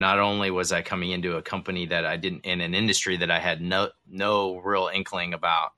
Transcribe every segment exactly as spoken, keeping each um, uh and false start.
Not only was I coming into a company that I didn't, in an industry that I had no no real inkling about,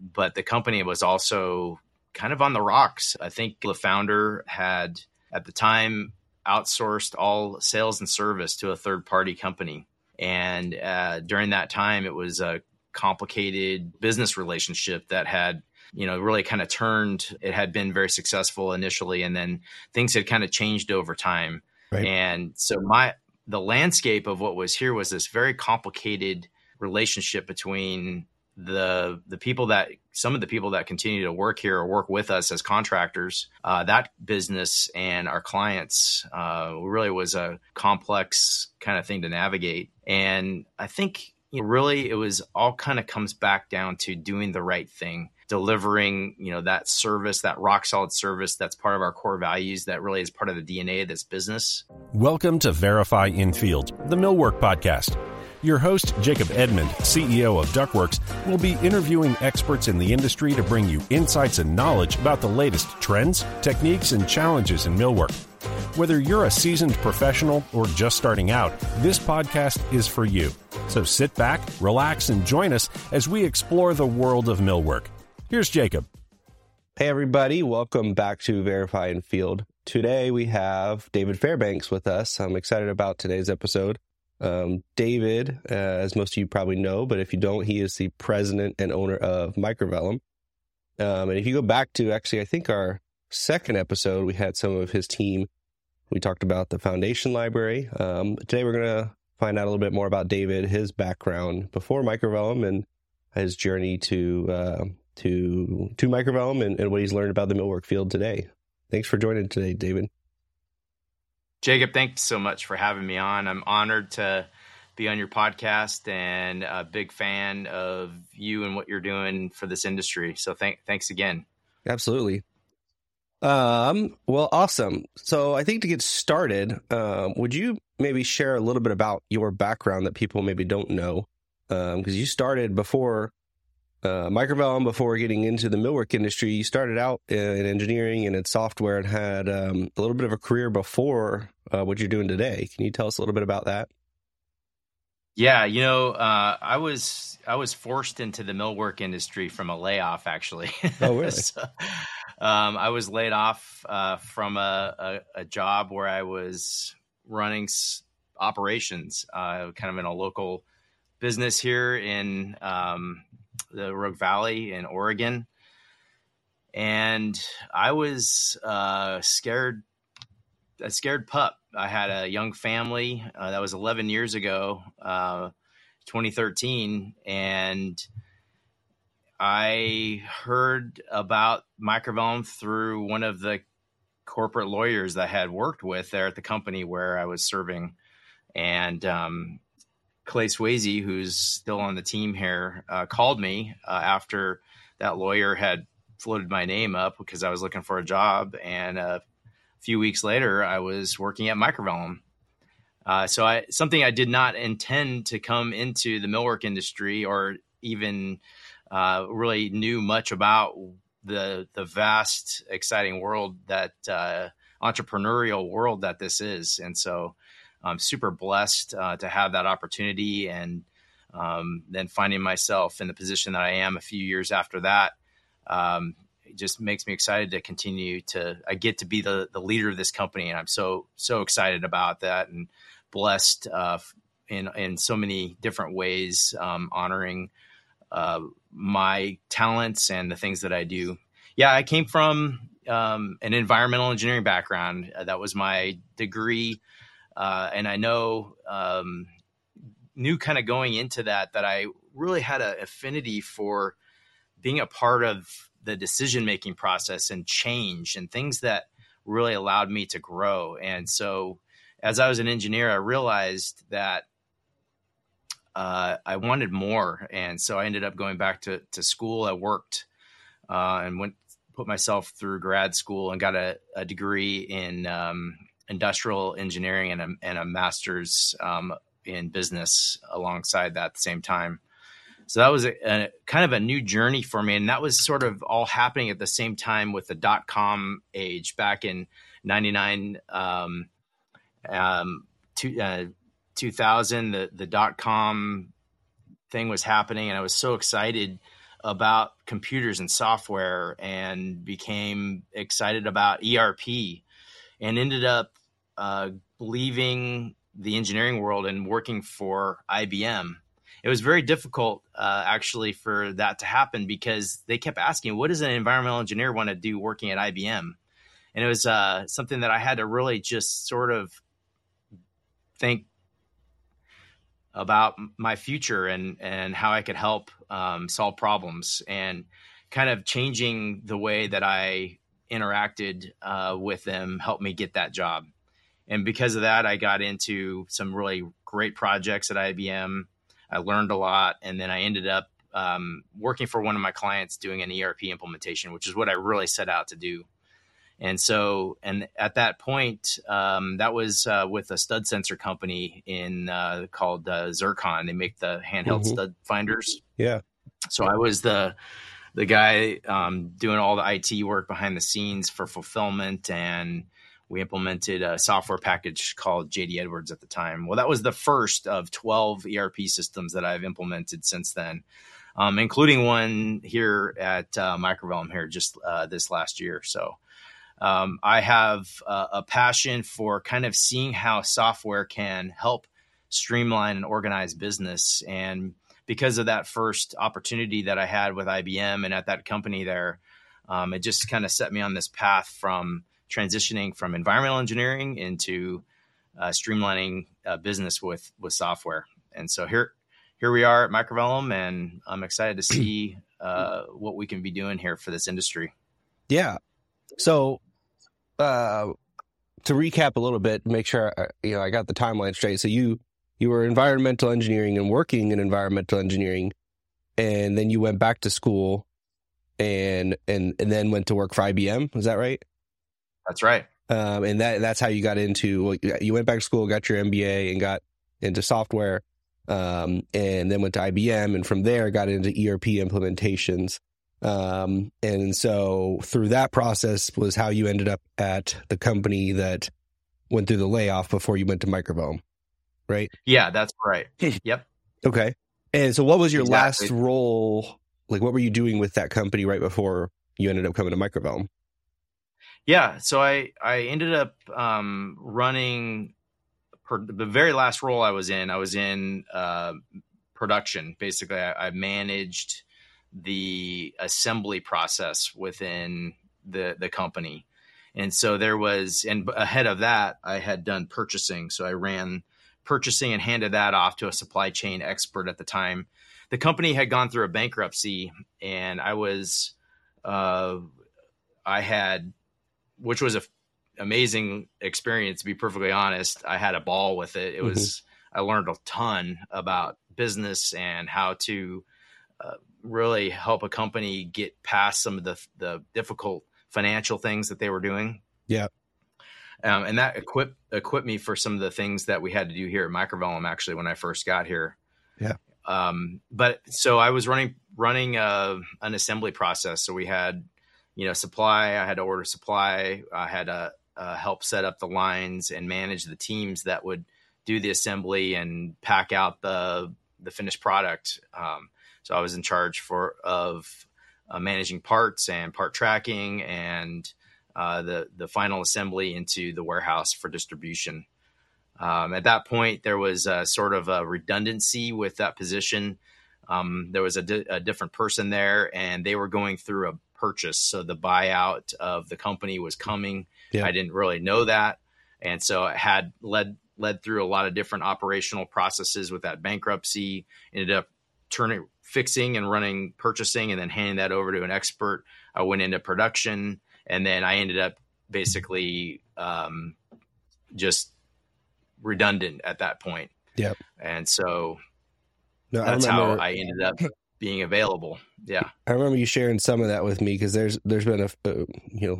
but the company was also kind of on the rocks. I think the founder had, at the time, outsourced all sales and service to a third-party company. And uh, during that time, it was a complicated business relationship that had, you know, really kind of turned. It had been very successful initially, and then things had kind of changed over time. Right. And so my the landscape of what was here was this very complicated relationship between the the people that some of the people that continue to work here or work with us as contractors, uh, that business and our clients. Uh, really was a complex kind of thing to navigate. And I think you know, really it was all kind of comes back down to doing the right thing, delivering, you know, that service, that rock solid service that's part of our core values, that really is part of the D N A of this business. Welcome to Verify in Field, the Millwork Podcast. Your host, Jacob Edmond, C E O of Ductworks, will be interviewing experts in the industry to bring you insights and knowledge about the latest trends, techniques, and challenges in millwork. Whether you're a seasoned professional or just starting out, this podcast is for you. So sit back, relax, and join us as we explore the world of millwork. Here's Jacob. Hey, everybody. Welcome back to Verify in Field. Today, we have David Fairbanks with us. I'm excited about today's episode. Um, David, uh, as most of you probably know, but if you don't, he is the president and owner of Microvellum. Um, and if you go back to actually, I think our second episode, we had some of his team. We talked about the foundation library. Um, today, we're going to find out a little bit more about David, his background before Microvellum, and his journey to uh, to to Microvellum, and, and what he's learned about the millwork field today. Thanks for joining today, David. Jacob, thanks so much for having me on. I'm honored to be on your podcast and a big fan of you and what you're doing for this industry. So thank, thanks again. Absolutely. Um, well, awesome. So I think to get started, um, would you maybe share a little bit about your background that people maybe don't know? Um, because you started before uh, Microvellum, before getting into the millwork industry, you started out in engineering and in software and had um, a little bit of a career before uh, what you're doing today. Can you tell us a little bit about that? Yeah, you know, uh, I was I was forced into the millwork industry from a layoff, actually. Oh, really? so, um, I was laid off uh, from a, a, a job where I was running s- operations, uh, kind of in a local business here in um, the Rogue Valley in Oregon. And I was uh, scared, a scared pup. I had a young family. Uh, that was eleven years ago, uh, twenty thirteen. And I heard about Microvellum through one of the corporate lawyers that I had worked with there at the company where I was serving. And, um, Clay Swayze, who's still on the team here, uh, called me uh, after that lawyer had floated my name up because I was looking for a job. And a few weeks later, I was working at Microvellum. Uh, so I, something I did not intend to come into the millwork industry or even uh, really knew much about the the vast, exciting world that uh, entrepreneurial world that this is. And so I'm super blessed uh, to have that opportunity, and um, then finding myself in the position that I am a few years after that um, it just makes me excited to continue to, I get to be the, the leader of this company. And I'm so, so excited about that and blessed uh, in, in so many different ways, um, honoring uh, my talents and the things that I do. Yeah, I came from um, an environmental engineering background. Uh, that was my degree. Uh, and I know, um, knew kind of going into that, that I really had an affinity for being a part of the decision-making process and change and things that really allowed me to grow. And so as I was an engineer, I realized that, uh, I wanted more. And so I ended up going back to, to school. I worked, uh, and went, put myself through grad school and got a, a degree in, um, industrial engineering and a, and a master's um, in business alongside that at the same time. So that was a, a kind of a new journey for me. And that was sort of all happening at the same time with the dot-com age back in ninety-nine, um, um, to, uh, two thousand, the, the dot-com thing was happening, and I was so excited about computers and software and became excited about E R P and ended up uh, leaving the engineering world and working for I B M. It was very difficult uh, actually for that to happen because they kept asking, what does an environmental engineer want to do working at I B M? And it was uh, something that I had to really just sort of think about my future and, and how I could help um, solve problems and kind of changing the way that I interacted uh, with them helped me get that job. And because of that, I got into some really great projects at I B M. I learned a lot. And then I ended up um, working for one of my clients doing an E R P implementation, which is what I really set out to do. And so, and at that point, um, that was uh, with a stud sensor company in uh, called uh, Zircon. They make the handheld mm-hmm. stud finders. Yeah. So I was the the guy um, doing all the I T work behind the scenes for fulfillment, and we implemented a software package called J D Edwards at the time. Well, that was the first of twelve E R P systems that I've implemented since then, um, including one here at uh, Microvelm here just uh, this last year. So. Um, I have uh, a passion for kind of seeing how software can help streamline and organize business. And because of that first opportunity that I had with I B M and at that company there, um, it just kind of set me on this path from transitioning from environmental engineering into uh, streamlining uh, business with, with software. And so here, here we are at Microvelm, and I'm excited to see uh, what we can be doing here for this industry. Yeah. So, uh, to recap a little bit, make sure I, you know I got the timeline straight. So you you were environmental engineering and working in environmental engineering, and then you went back to school, and and, and then went to work for I B M. Is that right? That's right. Um, and that that's how you got into. Well, you went back to school, got your M B A, and got into software, um, and then went to I B M, and from there got into E R P implementations. Um, and so through that process was how you ended up at the company that went through the layoff before you went to Microvelm, right? Yeah, that's right. Yep. Okay. And so what was your exactly. last role? Like, what were you doing with that company right before you ended up coming to Microvelm? Yeah. So I, I ended up, um, running per, the very last role I was in, I was in, uh, production. Basically, I, I managed the assembly process within the the company. And so there was, and ahead of that, I had done purchasing. So I ran purchasing and handed that off to a supply chain expert at the time. The company had gone through a bankruptcy, and I was, uh, I had, which was an amazing experience, to be perfectly honest. I had a ball with it. It mm-hmm. was, I learned a ton about business and how to, uh, really help a company get past some of the the difficult financial things that they were doing. Yeah. Um, and that equipped, equipped me for some of the things that we had to do here at Microvelm, actually, when I first got here. Yeah. Um, but so I was running, running uh, an assembly process. So we had, you know, supply, I had to order supply. I had to uh, help set up the lines and manage the teams that would do the assembly and pack out the, the finished product. Um, So I was in charge for of uh, managing parts and part tracking and uh, the the final assembly into the warehouse for distribution. Um, at that point, there was a, sort of a redundancy with that position. Um, there was a, di- a different person there, and they were going through a purchase, so the buyout of the company was coming. Yeah. I didn't really know that, and so it had led led through a lot of different operational processes with that bankruptcy. Ended up turning. Fixing and running purchasing and then handing that over to an expert. I went into production, and then I ended up basically um, just redundant at that point. Yep. And so no, that's I remember, how I ended up being available. Yeah. I remember you sharing some of that with me because there's there's been a uh, you know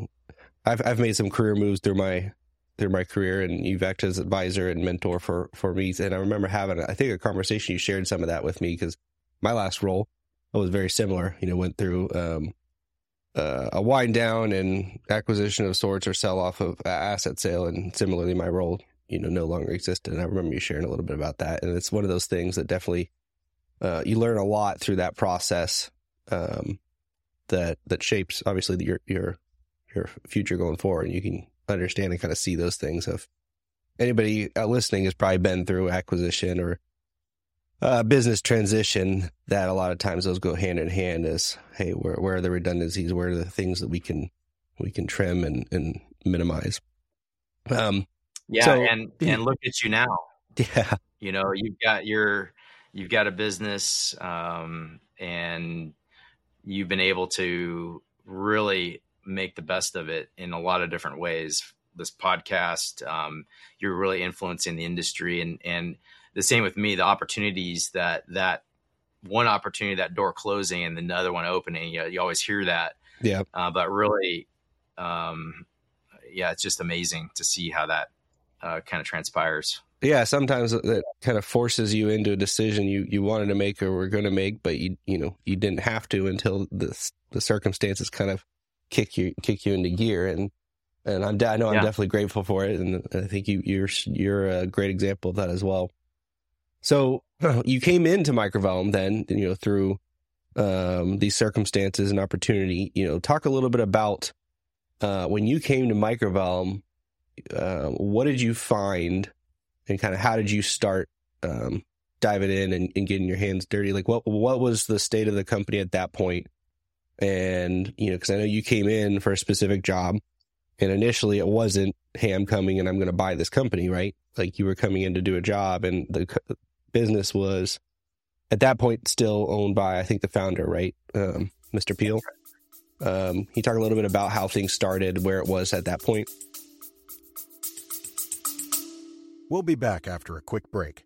I've I've made some career moves through my through my career, and you've acted as advisor and mentor for for me. And I remember having I think a conversation you shared some of that with me because. My last role, I was very similar, you know, went through um, uh, a wind down and acquisition of sorts or sell off of asset sale. And similarly, my role you know, no longer existed. And I remember you sharing a little bit about that. And it's one of those things that definitely, uh, you learn a lot through that process, um, that, that shapes obviously your, your, your future going forward. And you can understand and kind of see those things. Of anybody listening has probably been through acquisition or uh, business transition, that a lot of times those go hand in hand as, hey, where, where are the redundancies? Where are the things that we can, we can trim and, and minimize? Um, yeah. So, and, and look at you now. Yeah. You know, you've got your, you've got a business, um, and you've been able to really make the best of it in a lot of different ways. This podcast, um, you're really influencing the industry, and, and the same with me, the opportunities that, that one opportunity, that door closing and another one opening, you know, you always hear that. Yeah. Uh, but really, um, yeah, it's just amazing to see how that uh, kind of transpires. Yeah, sometimes that kind of forces you into a decision you, you wanted to make or were going to make, but you you know you didn't have to until the the circumstances kind of kick you kick you into gear. And and I'm I know I'm yeah. definitely grateful for it, and I think you you're you're a great example of that as well. So you came into Microvelm then, you know, through um, these circumstances and opportunity. You know, talk a little bit about uh, when you came to Microvelm. Uh, what did you find? And kind of how did you start um, diving in and, and getting your hands dirty? Like what what was the state of the company at that point? And, you know, because I know you came in for a specific job, and initially it wasn't, hey, I'm coming and I'm going to buy this company, right? Like you were coming in to do a job, and the co- business was at that point still owned by, I think, the founder, right? Um, Mister Peel. Um, can you talk a little bit about how things started, where it was at that point? We'll be back after a quick break.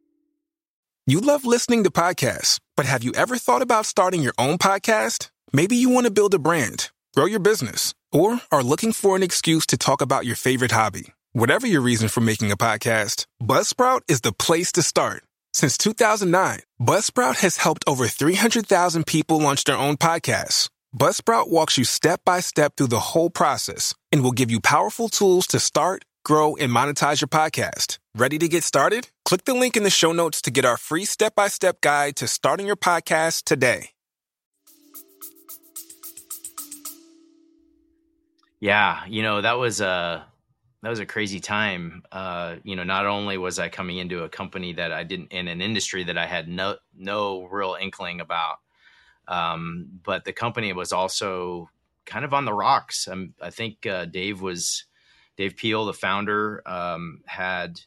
You love listening to podcasts, but have you ever thought about starting your own podcast? Maybe you want to build a brand, grow your business, or are looking for an excuse to talk about your favorite hobby. Whatever your reason for making a podcast, Buzzsprout is the place to start. Since two thousand nine, Buzzsprout has helped over three hundred thousand people launch their own podcasts. Buzzsprout walks you step by step through the whole process and will give you powerful tools to start, grow, and monetize your podcast. Ready to get started? Click the link in the show notes to get our free step-by-step guide to starting your podcast today. Yeah, you know, that was a that was a crazy time. Uh, you know, not only was I coming into a company that I didn't, in an industry that I had no no real inkling about, um, but the company was also kind of on the rocks. I'm, I think uh, Dave was. Dave Peel, the founder, um, had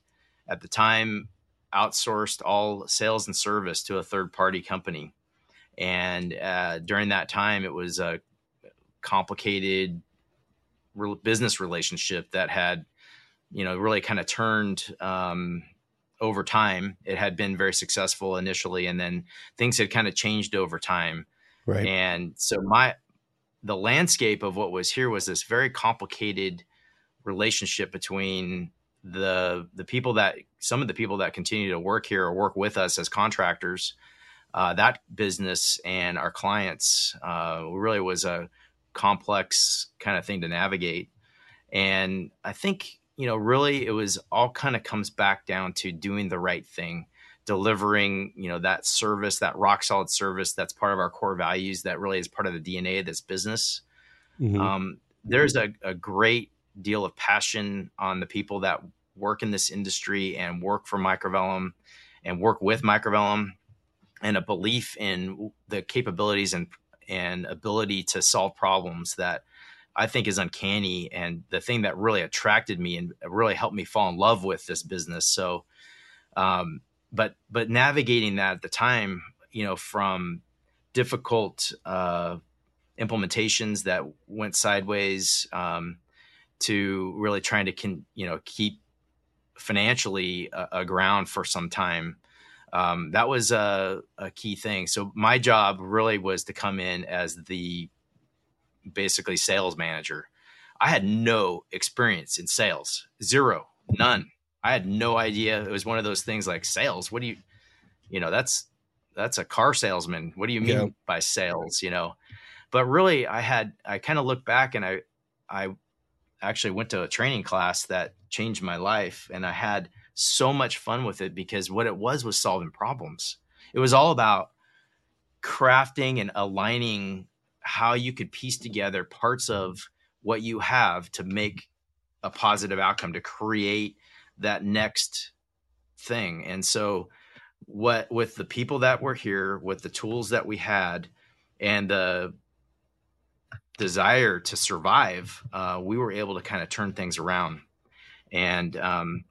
at the time outsourced all sales and service to a third-party company. And uh, during that time, it was a complicated re- business relationship that had, you know, really kind of turned um, over time. It had been very successful initially, and then things had kind of changed over time. Right. And so my the landscape of what was here was this very complicated relationship between the the people that some of the people that continue to work here or work with us as contractors, uh, that business and our clients, uh, really was a complex kind of thing to navigate. And I think, you know, really it was all kind of comes back down to doing the right thing, delivering, you know, that service, that rock solid service that's part of our core values, that really is part of the D N A of this business. Mm-hmm. Um, there's a, a great deal of passion on the people that work in this industry and work for Microvelm and work with Microvelm, and a belief in the capabilities and, and ability to solve problems that I think is uncanny. And the thing that really attracted me and really helped me fall in love with this business. So, um, but, but navigating that at the time, you know, from difficult, uh, implementations that went sideways, um, to really trying to, can, you know, keep financially uh, aground for some time. Um, that was a, a key thing. So my job really was to come in as the basically sales manager. I had no experience in sales, zero, none. I had no idea. It was one of those things like sales. What do you, you know, that's, that's a car salesman. What do you mean yeah. by sales? You know, but really I had, I kind of looked back and I, I, actually went to a training class that changed my life. And I had so much fun with it because what it was was solving problems. It was all about crafting and aligning how you could piece together parts of what you have to make a positive outcome, to create that next thing. And so what with the people that were here, with the tools that we had and the desire to survive, uh, we were able to kind of turn things around. And um,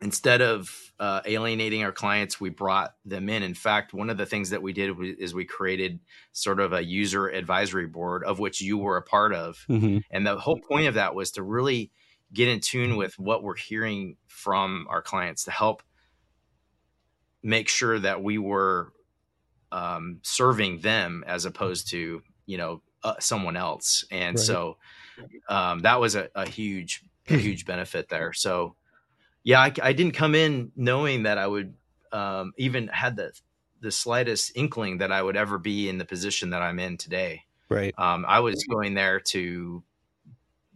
instead of uh, alienating our clients, we brought them in. In fact, one of the things that we did is we created sort of a user advisory board, of which you were a part of. Mm-hmm. And the whole point of that was to really get in tune with what we're hearing from our clients to help make sure that we were um, serving them as opposed to, you know, uh, someone else. And right. so um, that was a, a huge, a huge benefit there. So yeah, I, I didn't come in knowing that I would um, even had the, the slightest inkling that I would ever be in the position that I'm in today. Right. Um, I was going there to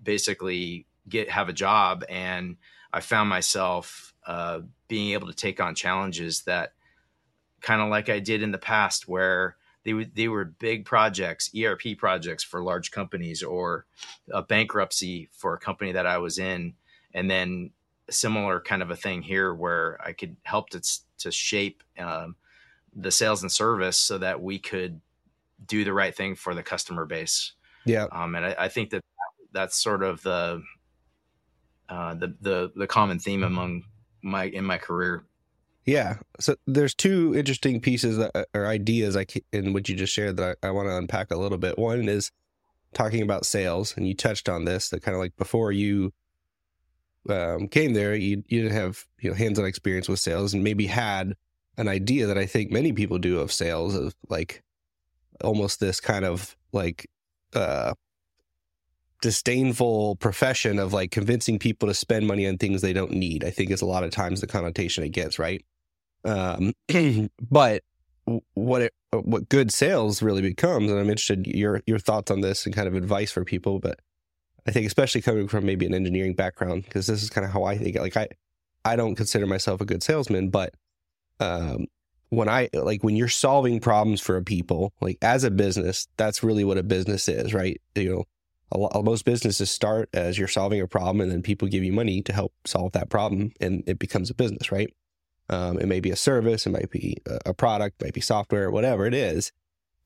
basically get, have a job, and I found myself uh, being able to take on challenges that kind of like I did in the past, where they, w- they were big projects, E R P projects for large companies, or a bankruptcy for a company that I was in. And then similar kind of a thing here where I could help to, to shape um, the sales and service so that we could do the right thing for the customer base. Yeah. Um, and I, I think that that's sort of the, Uh, the, the, the common theme among my, in my career. Yeah. So there's two interesting pieces that, or ideas I can, in what you just shared that I, I want to unpack a little bit. One is talking about sales, and you touched on this, that kind of like before you um, came there, you, you didn't have, you know, hands-on experience with sales, and maybe had an idea that I think many people do of sales, of like almost this kind of like, uh, disdainful profession of like convincing people to spend money on things they don't need. I think is a lot of times the connotation it gets, right? Um, but what it, what good sales really becomes, and I'm interested in your your thoughts on this and kind of advice for people. But I think especially coming from maybe an engineering background, because this is kind of how I think. Like I I don't consider myself a good salesman, but um, when I like when you're solving problems for people, like as a business, that's really what a business is, right? You know. A lot, most businesses start as you're solving a problem, and then people give you money to help solve that problem, and it becomes a business, right? Um, it may be a service, it might be a product, it might be software, whatever it is.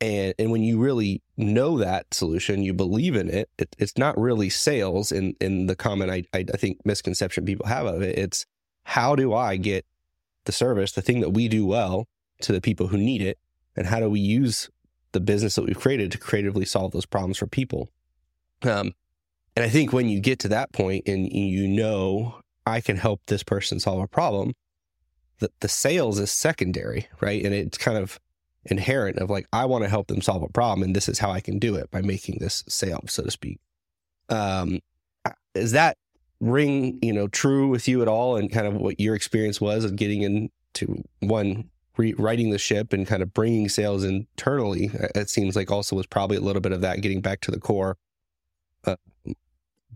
And and when you really know that solution, you believe in it. it it's not really sales in in the common I I think misconception people have of it. It's how do I get the service, the thing that we do well, to the people who need it, and how do we use the business that we've created to creatively solve those problems for people. Um, and I think when you get to that point and you know, I can help this person solve a problem, the, the sales is secondary, right? And it's kind of inherent of like, I want to help them solve a problem, and this is how I can do it by making this sale, so to speak. Um, is that ring, you know, true with you at all, and kind of what your experience was of getting into one, rewriting the ship and kind of bringing sales internally? It seems like also was probably a little bit of that getting back to the core Uh,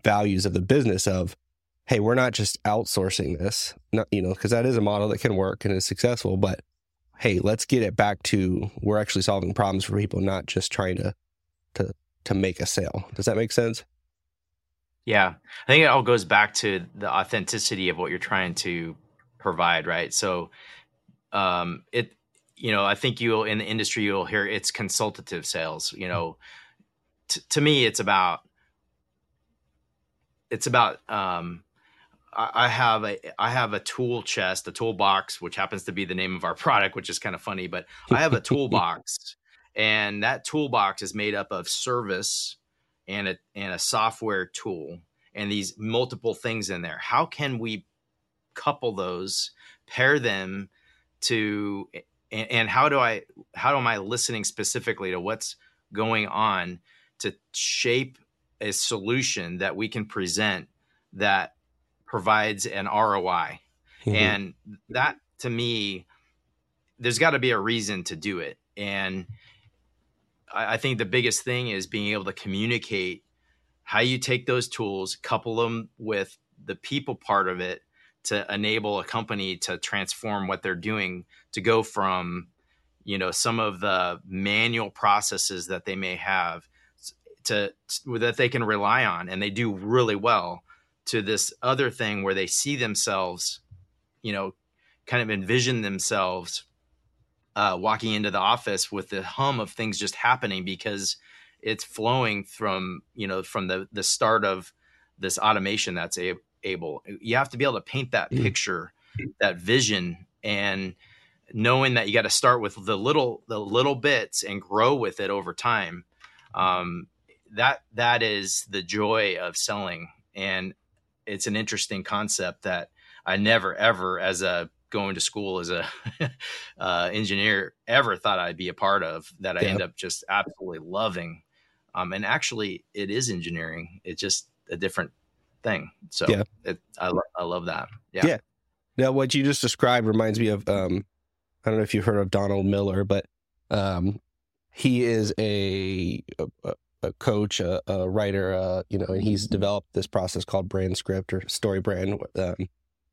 values of the business of, hey, we're not just outsourcing this, not, you know, because that is a model that can work and is successful, but hey, let's get it back to we're actually solving problems for people, not just trying to to to make a sale. Does that make sense? Yeah. I think it all goes back to the authenticity of what you're trying to provide, right? So um, it, you know, I think you'll, in the industry, you'll hear it's consultative sales. You know, t- to me, it's about It's about um, I have a I have a tool chest, a toolbox, which happens to be the name of our product, which is kind of funny. But I have a toolbox, and that toolbox is made up of service and a and a software tool, and these multiple things in there. How can we couple those, pair them to, and, and how do I how am I listening specifically to what's going on to shape a solution that we can present that provides an R O I. Mm-hmm. And that, to me, there's got to be a reason to do it. And I, I think the biggest thing is being able to communicate how you take those tools, couple them with the people part of it to enable a company to transform what they're doing, to go from, you know, some of the manual processes that they may have to, to that they can rely on and they do really well, to this other thing where they see themselves, you know, kind of envision themselves uh, walking into the office with the hum of things just happening because it's flowing from, you know, from the, the start of this automation that's a, able. You have to be able to paint that picture, that vision, and knowing that you got to start with the little, the little bits and grow with it over time. Um, that, that is the joy of selling. And it's an interesting concept that I never, ever, as a going to school as a uh, engineer, ever thought I'd be a part of, that I yep. end up just absolutely loving. Um, and actually it is engineering. It's just a different thing. So yeah. it, I, lo- I love that. Yeah. yeah. Now, what you just described reminds me of, um, I don't know if you've heard of Donald Miller, but um, he is a, a, a coach, a, a writer, uh, you know, and he's developed this process called brand script or story brand. Um,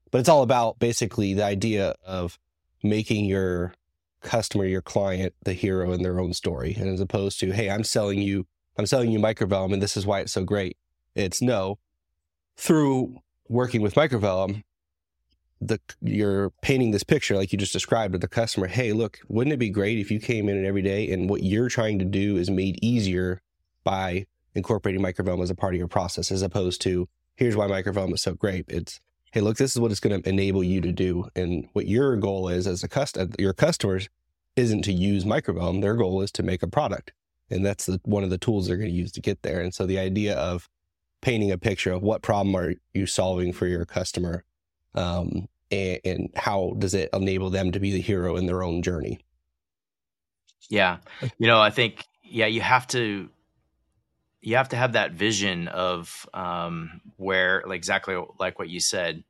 but it's all about basically the idea of making your customer, your client, the hero in their own story. And as opposed to, hey, I'm selling you, I'm selling you microVellum and this is why it's so great. It's no, through working with microVellum, the you're painting this picture like you just described with the customer. Hey, look, wouldn't it be great if you came in every day and what you're trying to do is made easier by incorporating microVellum as a part of your process, as opposed to here's why microVellum is so great. It's, hey, look, this is what it's going to enable you to do. And what your goal is as a customer, your customers, isn't to use microVellum. Their goal is to make a product. And that's the, one of the tools they're going to use to get there. And so the idea of painting a picture of what problem are you solving for your customer, um, and, and how does it enable them to be the hero in their own journey? Yeah. You know, I think, yeah, you have to, you have to have that vision of, um, where, like, exactly like what you said.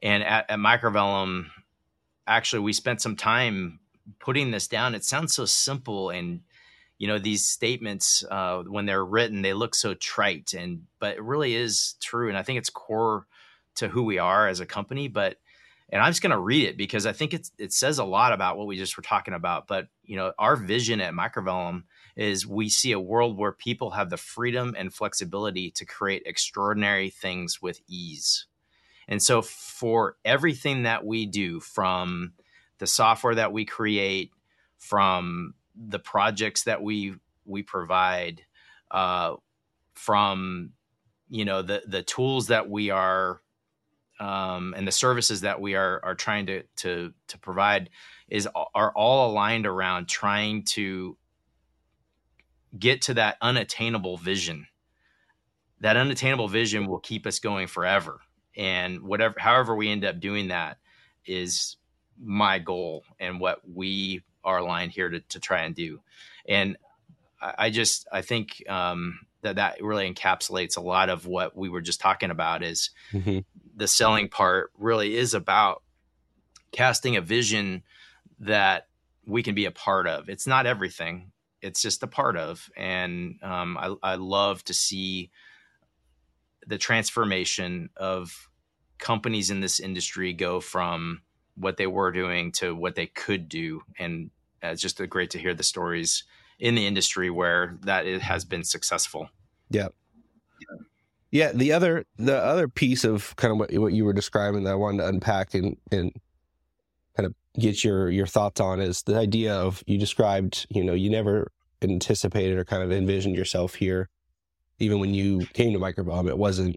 And at, at microVellum, actually, we spent some time putting this down. It sounds so simple, and, you know, these statements, uh, when they're written, they look so trite, and, but it really is true. And I think it's core to who we are as a company, but, and I'm just going to read it because I think it's, it says a lot about what we just were talking about. But, you know, our vision at microVellum is we see a world where people have the freedom and flexibility to create extraordinary things with ease. And so for everything that we do, from the software that we create, from the projects that we, we provide, uh, from, you know, the, the tools that we are, um, and the services that we are, are trying to, to, to provide is are all aligned around trying to get to that unattainable vision. That unattainable vision will keep us going forever. And whatever, however we end up doing that is my goal and what we are aligned here to, to try and do. And I, I just, I think, um, that that really encapsulates a lot of what we were just talking about is mm-hmm. the selling part really is about casting a vision that we can be a part of. It's not everything. It's just a part of. And um, I, I love to see the transformation of companies in this industry go from what they were doing to what they could do. And it's just great to hear the stories in the industry where that it has been successful. Yeah. Yeah. The other, the other piece of kind of what, what you were describing that I wanted to unpack and, and kind of get your, your thoughts on is the idea of, you described, you know, you never anticipated or kind of envisioned yourself here. Even when you came to microVellum, it wasn't,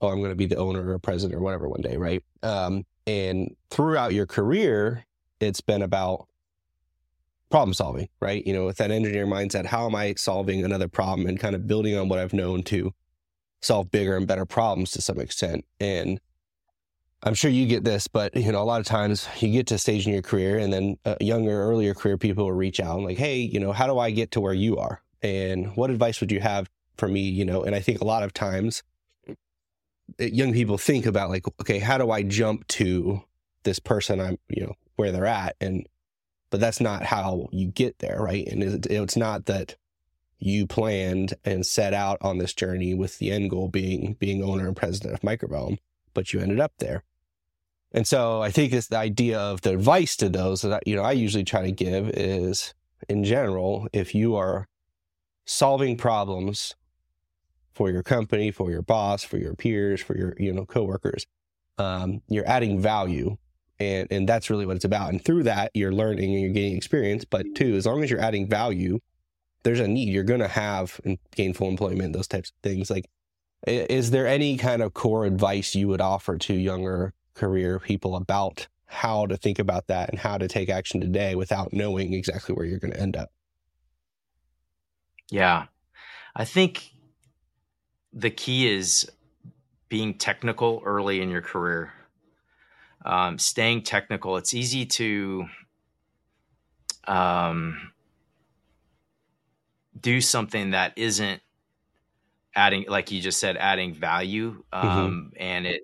oh, I'm going to be the owner or president or whatever one day. Right. Um, And throughout your career, it's been about problem solving, right? You know, with that engineer mindset, how am I solving another problem and kind of building on what I've known to solve bigger and better problems to some extent. And I'm sure you get this, but, you know, a lot of times you get to a stage in your career and then uh, younger, earlier career people will reach out and like, hey, you know, how do I get to where you are? And what advice would you have for me? You know, and I think a lot of times young people think about like, okay, how do I jump to this person I'm, you know, where they're at? And, but that's not how you get there, right? And it, it's not that you planned and set out on this journey with the end goal being, being owner and president of microVellum, but you ended up there. And so I think it's the idea of the advice to those that, you know, I usually try to give is, in general, if you are solving problems for your company, for your boss, for your peers, for your, you know, coworkers, um, you're adding value. And, and that's really what it's about. And through that, you're learning and you're gaining experience. But two, as long as you're adding value, there's a need. You're going to have gainful employment, those types of things. Like, is there any kind of core advice you would offer to younger career people about how to think about that and how to take action today without knowing exactly where you're going to end up? Yeah, I think the key is being technical early in your career. Um, staying technical. It's easy to um, do something that isn't adding, like you just said, adding value. Um, mm-hmm. And it,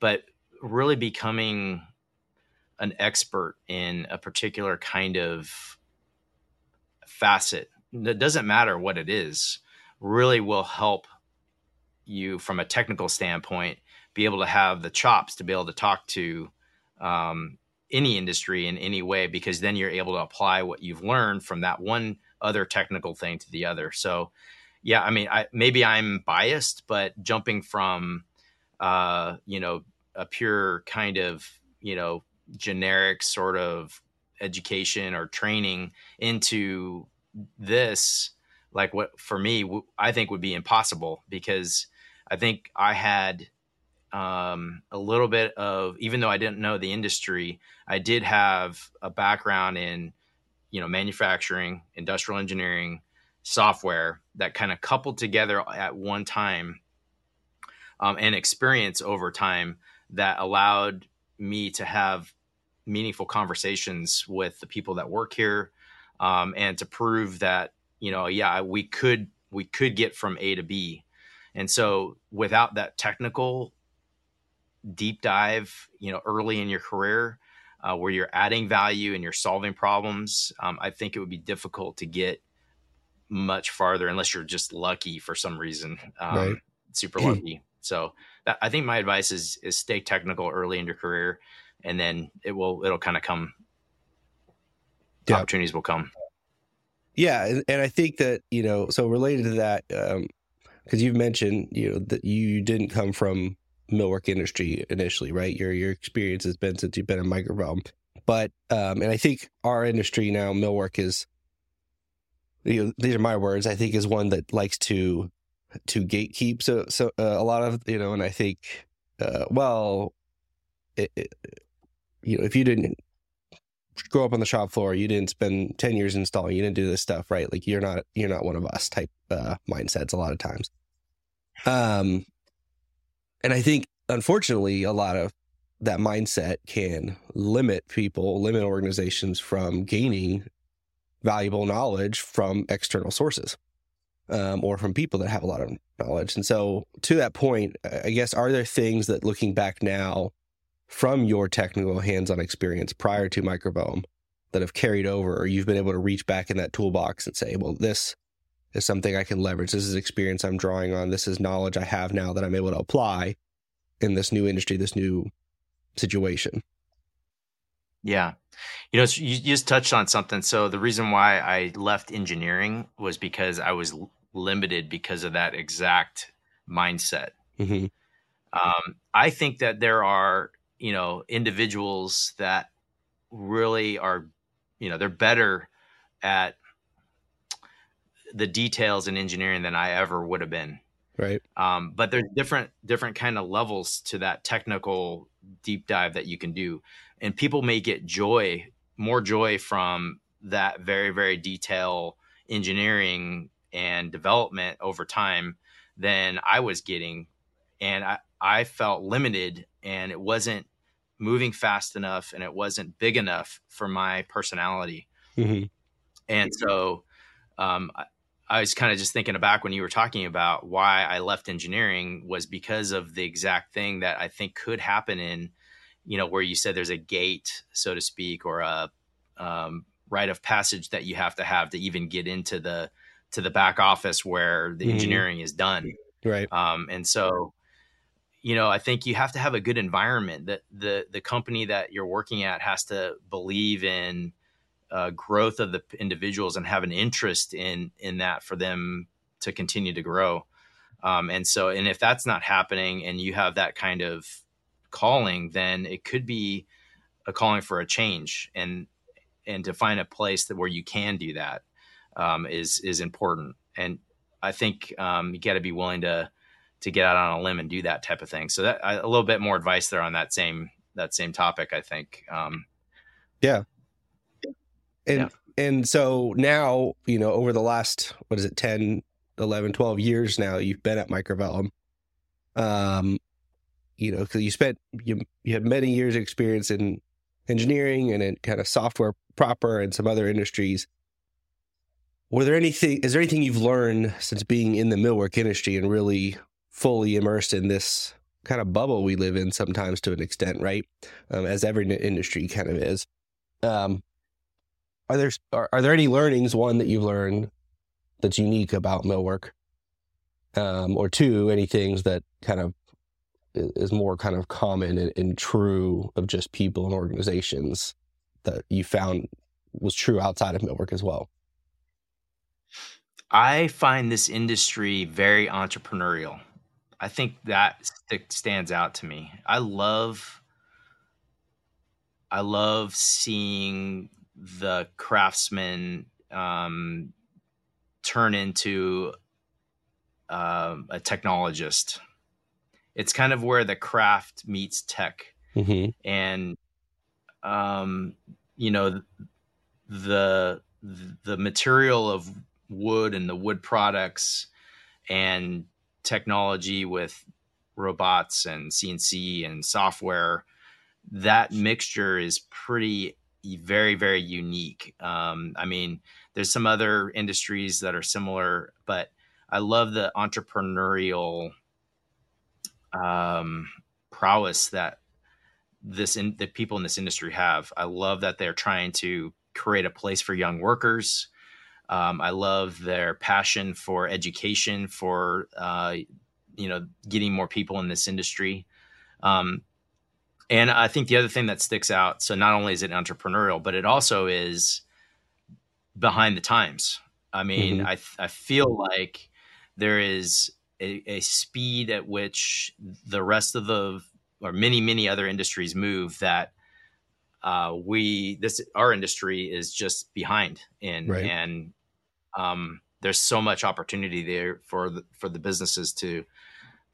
but really becoming an expert in a particular kind of facet. It doesn't matter what it is, really will help you from a technical standpoint, be able to have the chops to be able to talk to um, any industry in any way, because then you're able to apply what you've learned from that one other technical thing to the other. So, yeah, I mean, I, maybe I'm biased, but jumping from, uh, you know, a pure kind of, you know, generic sort of education or training into this, like what for me, w- I think would be impossible, because I think I had um, a little bit of, even though I didn't know the industry, I did have a background in, you know, manufacturing, industrial engineering, software, that kind of coupled together at one time, um, and experience over time that allowed me to have meaningful conversations with the people that work here, um, and to prove that, you know, yeah, we could, we could get from A to B. And so without that technical deep dive, you know, early in your career, uh, where you're adding value and you're solving problems, um, I think it would be difficult to get much farther unless you're just lucky for some reason, um, right. super lucky. So that, I think my advice is, is stay technical early in your career, and then it will, it'll kind of come. Yeah. Opportunities will come. Yeah. And, and I think that, you know, so related to that, um, cause you've mentioned, you know, that you didn't come from millwork industry initially, right? Your your experience has been since you've been in microbiome, but um, and I think our industry now, millwork is, you know, these are my words, I think is one that likes to to gatekeep so so uh, a lot of, you know, and I think uh, well, it, it, you know, if you didn't grow up on the shop floor, you didn't spend ten years installing, you didn't do this stuff, right? Like you're not you're not one of us type uh, mindsets a lot of times. Um. And I think, unfortunately, a lot of that mindset can limit people, limit organizations from gaining valuable knowledge from external sources, um, or from people that have a lot of knowledge. And so to that point, I guess, are there things that looking back now from your technical hands-on experience prior to microbiome that have carried over, or you've been able to reach back in that toolbox and say, well, this is something I can leverage. This is experience I'm drawing on. This is knowledge I have now that I'm able to apply in this new industry, this new situation. Yeah. You know, you just touched on something. So the reason why I left engineering was because I was limited because of that exact mindset. Mm-hmm. Um, I think that there are, you know, individuals that really are, you know, they're better at the details in engineering than I ever would have been. Right. Um, but there's different, different kind of levels to that technical deep dive that you can do. And people may get joy, more joy from that very, very detailed engineering and development over time than I was getting. And I, I felt limited, and it wasn't moving fast enough, and it wasn't big enough for my personality. Mm-hmm. And so, um, I, I was kind of just thinking back when you were talking about why I left engineering was because of the exact thing that I think could happen in, you know, where you said there's a gate, so to speak, or a um, rite of passage that you have to have to even get into the, to the back office where the mm-hmm. engineering is done. Right. Um, and so, you know, I think you have to have a good environment that the, the company that you're working at has to believe in uh, growth of the individuals and have an interest in, in that for them to continue to grow. Um, and so, and if that's not happening and you have that kind of calling, then it could be a calling for a change, and, and to find a place that where you can do that um, is, is important. And I think um, you got to be willing to, to get out on a limb and do that type of thing. So that a little bit more advice there on that same, that same topic, I think. Um, yeah. And, yeah. and so now, you know, over the last, what is it, ten, eleven, twelve years now, you've been at Microvellum, um, you know, cause you spent, you, you had many years of experience in engineering and in kind of software proper and some other industries. Were there anything, is there anything you've learned since being in the millwork industry and really fully immersed in this kind of bubble we live in sometimes to an extent, right? Um, as every industry kind of is. Um, are there, are, are there any learnings, one, that you've learned that's unique about millwork, um, or two, any things that kind of is more kind of common and, and true of just people and organizations that you found was true outside of millwork as well? I find this industry very entrepreneurial. I think that st- stands out to me. I love, I love seeing the craftsman um, turn into uh, a technologist. It's kind of where the craft meets tech, mm-hmm. and um, you know, the the material of wood and the wood products and technology with robots and C N C and software, that mixture is pretty, very, very unique. Um, I mean, there's some other industries that are similar, but I love the entrepreneurial um, prowess that this in, the people in this industry have. I love that they're trying to create a place for young workers. Um, I love their passion for education, for, uh, you know, getting more people in this industry. Um, and I think the other thing that sticks out, so not only is it entrepreneurial, but it also is behind the times. I mean, mm-hmm. I, I feel like there is a, a speed at which the rest of the, or many, many other industries move that uh, we, this, our industry is just behind in, right. and, um, there's so much opportunity there for the, for the businesses to,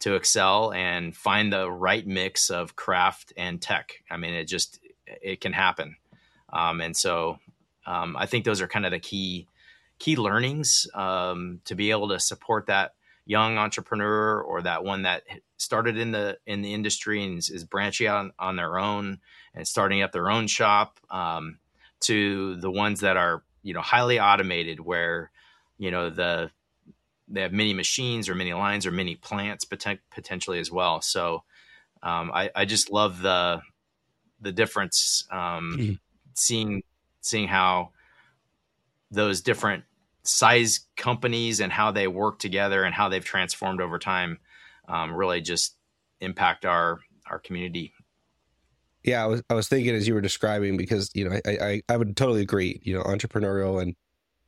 to excel and find the right mix of craft and tech. I mean, it just, it can happen. Um, and so, um, I think those are kind of the key, key learnings, um, to be able to support that young entrepreneur or that one that started in the, in the industry and is, is branching out on, on their own and starting up their own shop, um, to the ones that are, you know, highly automated where, you know, the, they have many machines or many lines or many plants poten- potentially as well. So, um, I, I just love the, the difference, um, mm-hmm. seeing, seeing how those different size companies and how they work together and how they've transformed over time, um, really just impact our, our community. Yeah. I was, I was thinking as you were describing, because, you know, I, I, I would totally agree, you know, entrepreneurial and,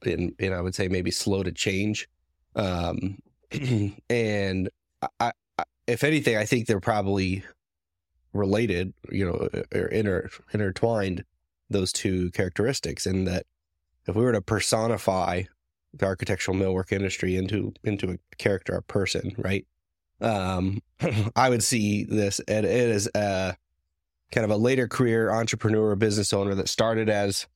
and, and I would say maybe slow to change. Um, and I, I, if anything, I think they're probably related, you know, or inter, intertwined those two characteristics, in that if we were to personify the architectural millwork industry into, into a character, a person, right? Um, I would see this and it is a kind of a later career entrepreneur, business owner that started as,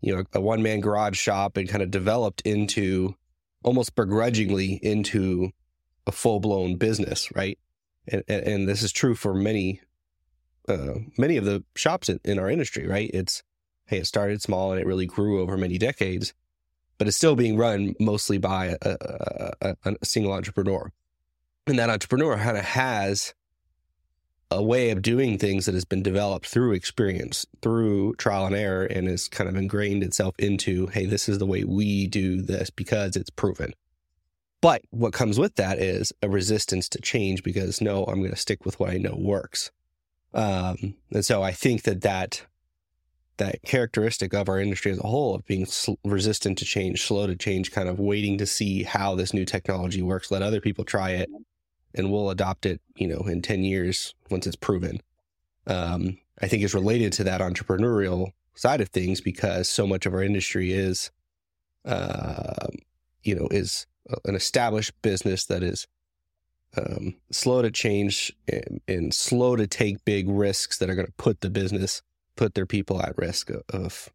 you know, a one man garage shop and kind of developed into almost begrudgingly into a full blown business. Right. And, and, and this is true for many, uh, many of the shops in, in our industry, right? It's, hey, it started small and it really grew over many decades, but it's still being run mostly by a, a, a, a single entrepreneur. And that entrepreneur kind of has a way of doing things that has been developed through experience, through trial and error, and has kind of ingrained itself into, hey, this is the way we do this because it's proven. But what comes with that is a resistance to change because, no, I'm going to stick with what I know works. Um, and so I think that, that that characteristic of our industry as a whole, of being sl- resistant to change, slow to change, kind of waiting to see how this new technology works, let other people try it, and we'll adopt it, you know, in ten years once it's proven, um, I think is related to that entrepreneurial side of things, because so much of our industry is, uh, you know, is an established business that is um, slow to change and, and slow to take big risks that are going to put the business, put their people at risk of,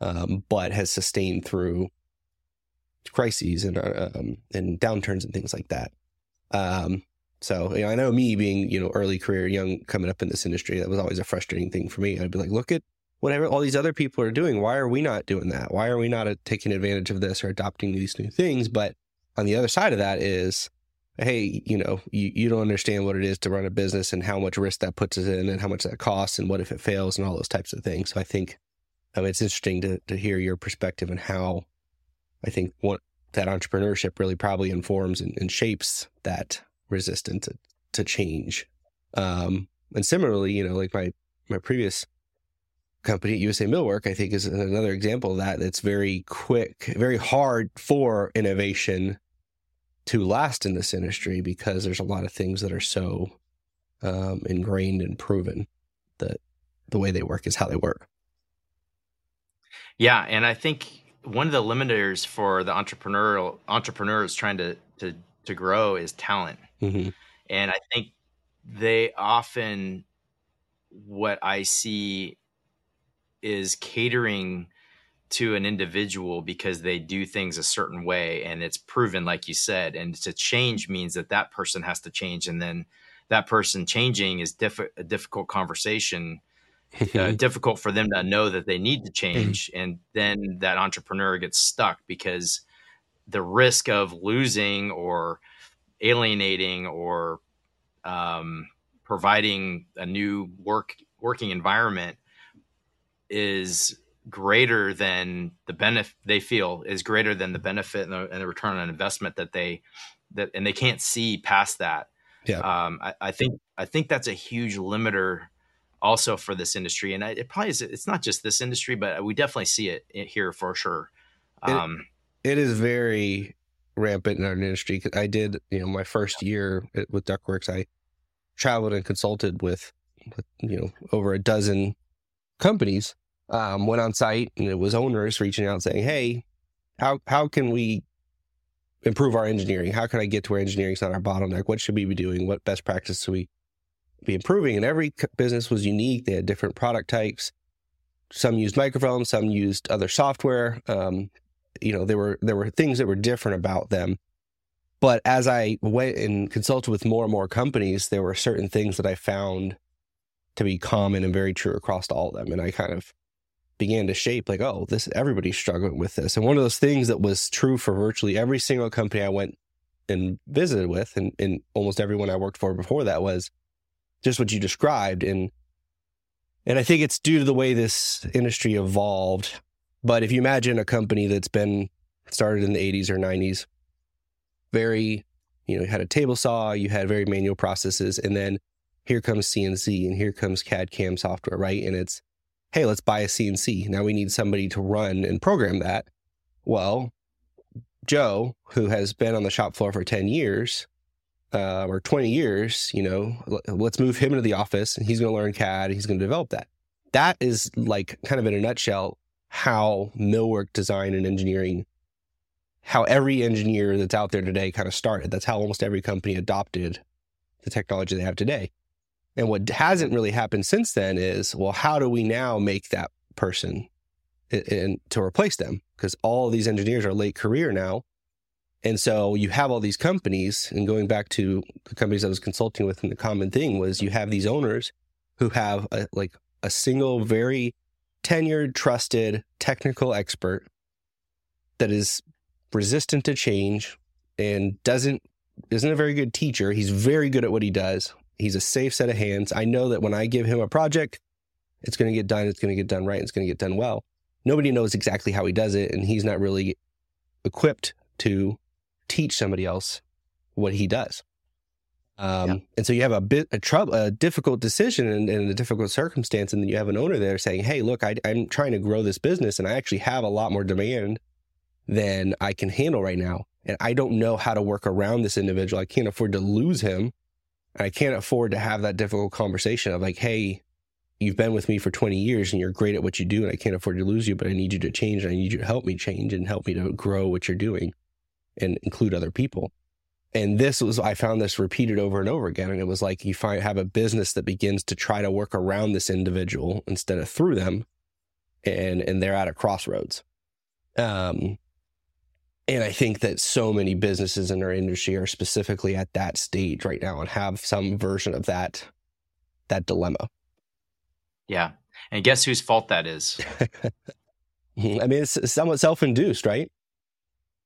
um, but has sustained through crises and um, and downturns and things like that. Um, so you know, I know me being, you know, early career, young, coming up in this industry, that was always a frustrating thing for me. I'd be like, look at whatever all these other people are doing. Why are we not doing that? Why are we not uh, taking advantage of this or adopting these new things? But on the other side of that is, hey, you know, you, you don't understand what it is to run a business and how much risk that puts us in and how much that costs and what if it fails and all those types of things. So I think um, it's interesting to, to hear your perspective and how I think what that entrepreneurship really probably informs and, and shapes that resistance to, to change. Um, and similarly, you know, like my, my previous company, U S A Millwork, I think is another example of that. That's very quick, very hard for innovation to last in this industry because there's a lot of things that are so um, ingrained and proven that the way they work is how they work. Yeah. And I think one of the limiters for the entrepreneurial entrepreneurs trying to, to, to grow is talent. Mm-hmm. And I think they often, what I see is catering to an individual because they do things a certain way and it's proven, like you said, and to change means that that person has to change. And then that person changing is diff- a difficult conversation, uh, difficult for them to know that they need to change. And then that entrepreneur gets stuck because the risk of losing or alienating or um, providing a new work working environment is greater than the benefit they feel is greater than the benefit and the, and the return on investment that they, that, and they can't see past that. Yeah. Um, I, I think, I think that's a huge limiter also for this industry. And I, it probably is, it's not just this industry, but we definitely see it here for sure. Um, it, it is very rampant in our industry. 'Cause I did, you know, my first year with Ductworks, I traveled and consulted with, with you know, over a dozen companies. Um, went on site, and it was owners reaching out saying, hey, how how can we improve our engineering? How can I get to where engineering's not our bottleneck? What should we be doing? What best practices should we be improving? And every business was unique. They had different product types. Some used microfilm, some used other software. Um, you know, there were there were things that were different about them. But as I went and consulted with more and more companies, there were certain things that I found to be common and very true across all of them. And I kind of began to shape like, oh, this, everybody's struggling with this. And one of those things that was true for virtually every single company I went and visited with, and, and almost everyone I worked for before that, was just what you described. And and I think it's due to the way this industry evolved. But if you imagine a company that's been started in the eighties or nineties, very, you know, you had a table saw, you had very manual processes, and then here comes C N C and here comes C A D C A M software, right? And it's, hey, let's buy a C N C. Now we need somebody to run and program that. Well, Joe, who has been on the shop floor for ten years uh, or twenty years, you know, let's move him into the office and he's going to learn C A D. He's going to develop that. That is like kind of in a nutshell how millwork design and engineering, how every engineer that's out there today kind of started. That's how almost every company adopted the technology they have today. And what hasn't really happened since then is, well, how do we now make that person in, in, to replace them? Because all of these engineers are late career now. And so you have all these companies, and going back to the companies I was consulting with, and the common thing was you have these owners who have a, like a single very tenured, trusted technical expert that is resistant to change and doesn't, isn't a very good teacher. He's very good at what he does. He's a safe set of hands. I know that when I give him a project, it's going to get done. It's going to get done right. It's going to get done well. Nobody knows exactly how he does it, and he's not really equipped to teach somebody else what he does. Um, yeah. And so you have a bit a trouble, a difficult decision and, and a difficult circumstance. And then you have an owner there saying, hey, look, I, I'm trying to grow this business and I actually have a lot more demand than I can handle right now. And I don't know how to work around this individual. I can't afford to lose him. And I can't afford to have that difficult conversation of like, hey, you've been with me for twenty years and you're great at what you do. And I can't afford to lose you, but I need you to change. And I need you to help me change and help me to grow what you're doing and include other people. And this was, I found this repeated over and over again. And it was like, you find, have a business that begins to try to work around this individual instead of through them. And, and they're at a crossroads. Um, and I think that so many businesses in our industry are specifically at that stage right now and have some version of that, that dilemma. Yeah. And guess whose fault that is? I mean, it's somewhat self-induced, right?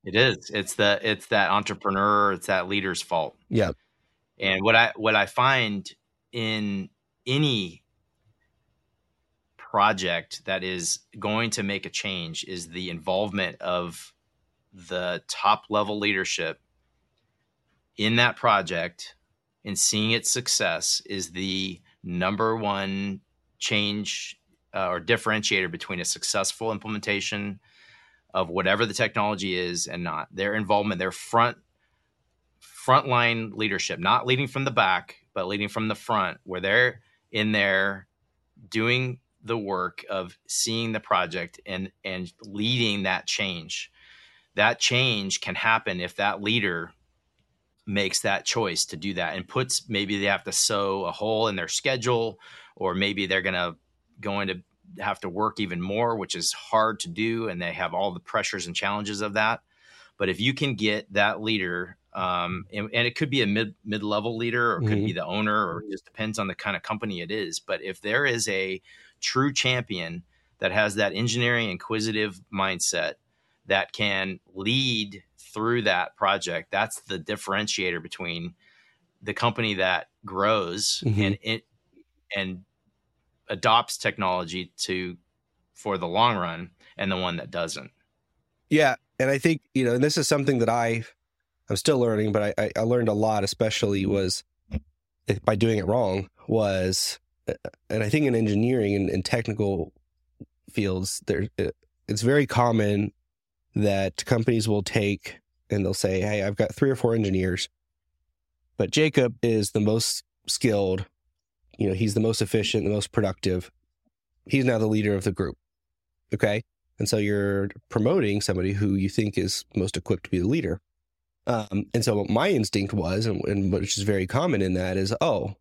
It is. It's the, it's that entrepreneur, it's that leader's fault. Yeah. And what I, what I find in any project that is going to make a change is the involvement of the top level leadership in that project and seeing its success is the number one change uh, or differentiator between a successful implementation of whatever the technology is and not. Their involvement, their front frontline leadership, not leading from the back, but leading from the front, where they're in there doing the work of seeing the project and, and leading that change. That change can happen if that leader makes that choice to do that and puts, maybe they have to sew a hole in their schedule, or maybe they're going to go into have to work even more, which is hard to do. And they have all the pressures and challenges of that. But if you can get that leader, um, and, and it could be a mid mid-level leader, or it mm-hmm. could be the owner, or it just depends on the kind of company it is. But if there is a true champion that has that engineering inquisitive mindset that can lead through that project, that's the differentiator between the company that grows mm-hmm. and it, and adopts technology to for the long run and the one that doesn't. Yeah. And I think, you know, and this is something that I, I'm still learning, but I, I learned a lot, especially was by doing it wrong was, and I think in engineering and, and technical fields there, it, it's very common that companies will take and they'll say, hey, I've got three or four engineers, but Jacob is the most skilled. You know, he's the most efficient, the most productive. He's now the leader of the group. Okay. And so you're promoting somebody who you think is most equipped to be the leader. Um, and so what my instinct was, and, and which is very common in that is, oh,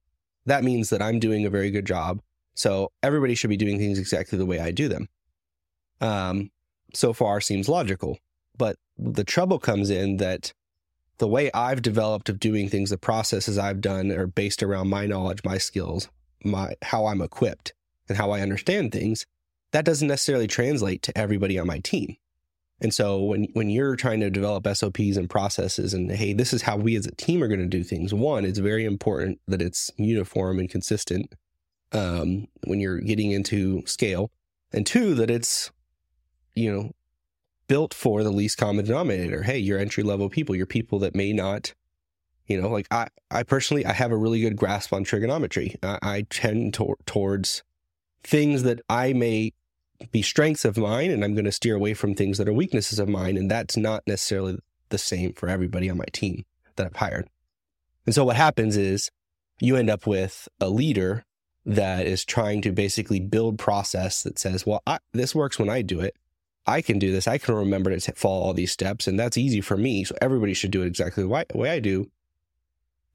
that means that I'm doing a very good job. So everybody should be doing things exactly the way I do them. Um, so far seems logical, but the trouble comes in that the way I've developed of doing things, the processes I've done are based around my knowledge, my skills, my how I'm equipped and how I understand things. That doesn't necessarily translate to everybody on my team. And so when, when you're trying to develop S O Ps and processes and, hey, this is how we as a team are going to do things. One, it's very important that it's uniform and consistent um, when you're getting into scale. And two, that it's, you know, built for the least common denominator. Hey, your entry-level people, your people that may not, you know, like I, I personally, I have a really good grasp on trigonometry. I, I tend to, towards things that I may be strengths of mine, and I'm going to steer away from things that are weaknesses of mine. And that's not necessarily the same for everybody on my team that I've hired. And so what happens is you end up with a leader that is trying to basically build process that says, well, I, this works when I do it. I can do this. I can remember to t- follow all these steps, and that's easy for me. So everybody should do it exactly the way, way I do.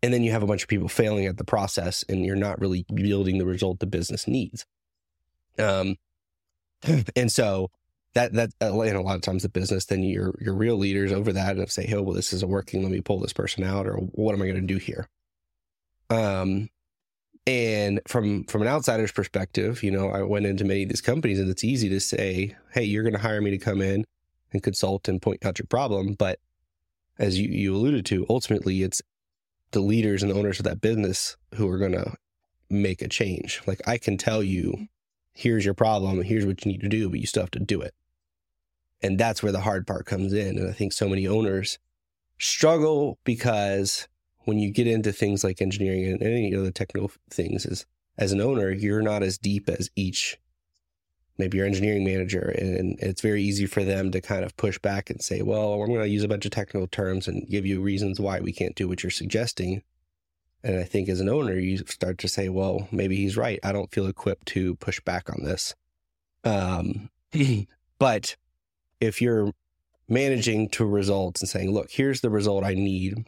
And then you have a bunch of people failing at the process, and you're not really yielding the result the business needs. Um, and so that that and a lot of times the business, then your your real leaders over that and say, "Hey, well, this isn't working. Let me pull this person out," or "What am I going to do here?" Um, And from, from an outsider's perspective, you know, I went into many of these companies and it's easy to say, hey, you're going to hire me to come in and consult and point out your problem. But as you, you alluded to, ultimately, it's the leaders and the owners of that business who are going to make a change. Like I can tell you, here's your problem and here's what you need to do, but you still have to do it. And that's where the hard part comes in. And I think so many owners struggle because when you get into things like engineering and any other technical things, is as an owner, you're not as deep as each, maybe your engineering manager, and it's very easy for them to kind of push back and say, well, we're going to use a bunch of technical terms and give you reasons why we can't do what you're suggesting. And I think as an owner, you start to say, well, maybe he's right. I don't feel equipped to push back on this. Um, but if you're managing to results and saying, look, here's the result I need,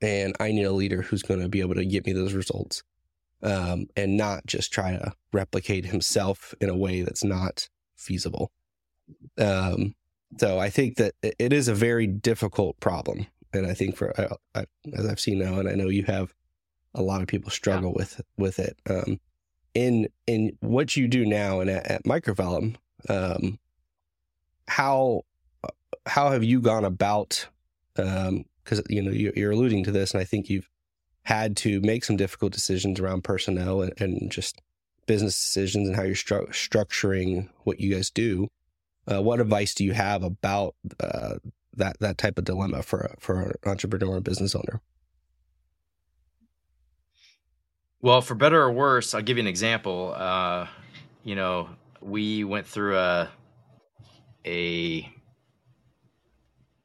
and I need a leader who's going to be able to get me those results, um, and not just try to replicate himself in a way that's not feasible. Um, so I think that it is a very difficult problem. And I think for, uh, I, as I've seen now, and I know you have, a lot of people struggle yeah. with with it. Um, in in what you do now and at, at Microvalum, um, how how have you gone about? Because um, you know you, you're alluding to this, and I think you've had to make some difficult decisions around personnel and, and just business decisions and how you're stru- structuring what you guys do. Uh, what advice do you have about uh, that that type of dilemma for a, for an entrepreneur and business owner? Well, for better or worse, I'll give you an example. Uh, you know, we went through a a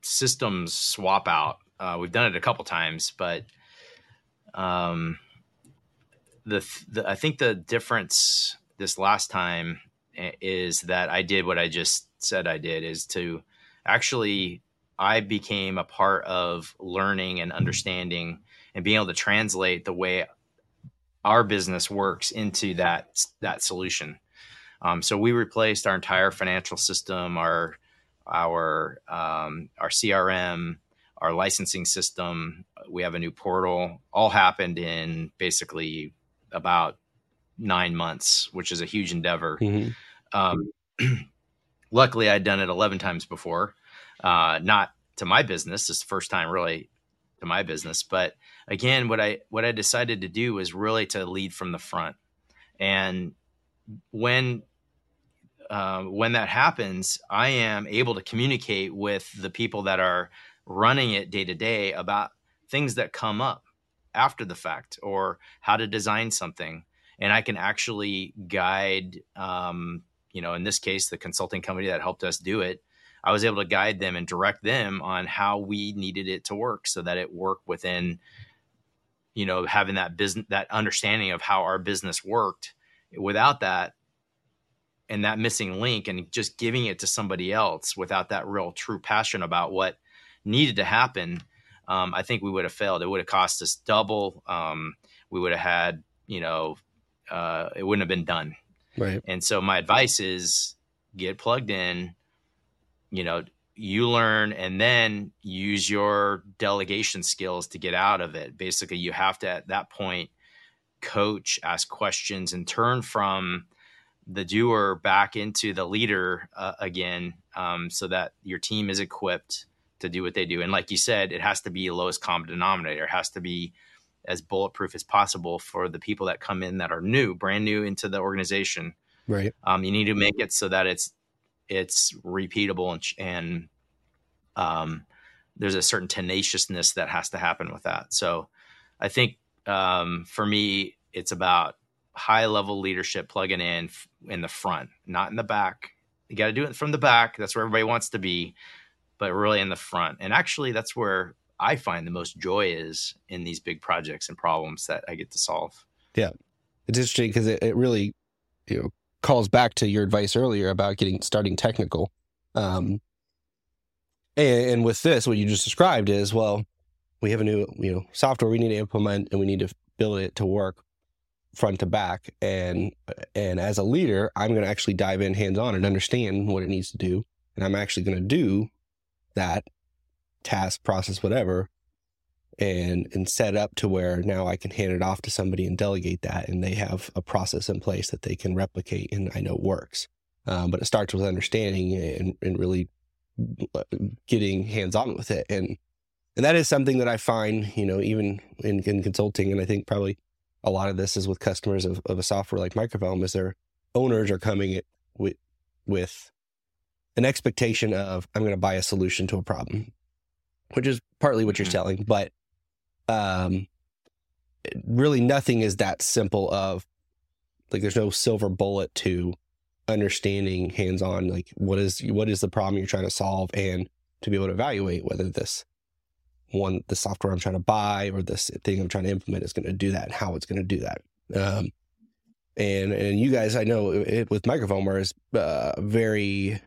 systems swap out. Uh, we've done it a couple times, but um, the, the I think the difference this last time is that I did what I just said I did, is to actually. I became a part of learning and understanding and being able to translate the way our business works into that, that solution. Um, so we replaced our entire financial system, our, our, um, our C R M, our licensing system. We have a new portal, all happened in basically about nine months, which is a huge endeavor. Mm-hmm. Um, luckily I'd done it eleven times before. Uh, not to my business. It's the first time really to my business. But again, what I, what I decided to do was really to lead from the front. And when, uh, when that happens, I am able to communicate with the people that are running it day to day about things that come up after the fact or how to design something. And I can actually guide, um, you know, in this case, the consulting company that helped us do it, I was able to guide them and direct them on how we needed it to work so that it worked within, you know, having that business, that understanding of how our business worked without that and that missing link and just giving it to somebody else without that real true passion about what needed to happen. Um, I think we would have failed. It would have cost us double. Um, we would have had, you know, uh, it wouldn't have been done. Right. And so my advice is get plugged in. You know, you learn and then use your delegation skills to get out of it. Basically, you have to, at that point, coach, ask questions, and turn from the doer back into the leader uh, again um, so that your team is equipped to do what they do. And like you said, it has to be lowest common denominator. It has to be as bulletproof as possible for the people that come in that are new, brand new into the organization. Right. Um, you need to make it so that it's, it's repeatable and, and um, there's a certain tenaciousness that has to happen with that. So I think um, for me, it's about high level leadership, plugging in f- in the front, not in the back. You got to do it from the back. That's where everybody wants to be, but really in the front. And actually that's where I find the most joy is in these big projects and problems that I get to solve. Yeah. It's interesting because it, it really, you know, calls back to your advice earlier about getting starting technical. Um, and, and with this, what you just described is, well, we have a new, you know, software we need to implement and we need to build it to work front to back. And, and as a leader, I'm going to actually dive in hands on and understand what it needs to do. And I'm actually going to do that task, process, whatever, and, and set up to where now I can hand it off to somebody and delegate that. And they have a process in place that they can replicate and I know works. Um, but it starts with understanding and, and really getting hands on with it. And, and that is something that I find, you know, even in, in consulting. And I think probably a lot of this is with customers of, of a software like Microvalum is their owners are coming at, with, with an expectation of, I'm going to buy a solution to a problem. which is partly what you're selling, but um, really nothing is that simple of, like, there's no silver bullet to understanding hands-on, like, what is what is the problem you're trying to solve, and to be able to evaluate whether this one, the software I'm trying to buy or this thing I'm trying to implement is going to do that and how it's going to do that. Um, and and you guys, I know it, with Microfoamer is uh, very,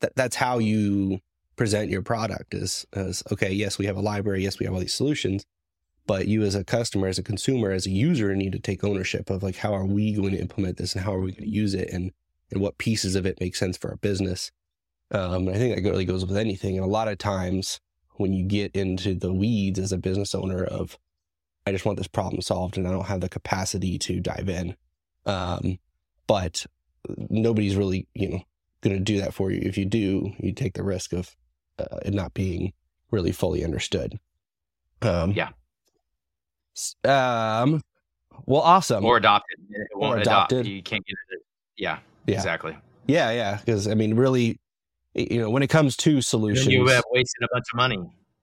that, that's how you present your product is, is, okay, yes, we have a library, yes, we have all these solutions, but you as a customer, as a consumer, as a user need to take ownership of, like, how are we going to implement this and how are we going to use it, and, and what pieces of it make sense for our business. Um, and I think that really goes with anything. And a lot of times when you get into the weeds as a business owner of, I just want this problem solved and I don't have the capacity to dive in. Um, but nobody's really, you know, going to do that for you. If you do, you take the risk of uh, it not being really fully understood. Um, yeah. Um, well, awesome. Or adopted. It won't or adopted. Adopt. You can't get it. Yeah, yeah, exactly. Yeah, yeah. Because, I mean, really, you know, when it comes to solutions, you have wasted a bunch of money.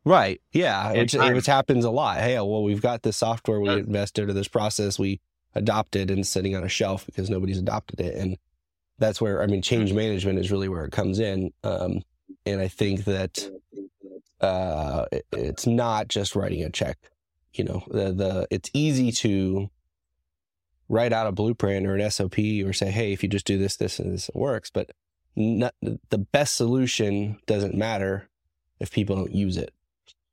Right. Yeah. Which, which happens a lot. Hey, well, we've got this software we invested or this process we adopted and sitting on a shelf because nobody's adopted it. And that's where, I mean, change management is really where it comes in. Um, and I think that uh, it, it's not just writing a check. You know, the, the it's easy to write out a blueprint or an S O P or say, hey, if you just do this, this, and this, it works. But not, the best solution doesn't matter if people don't use it.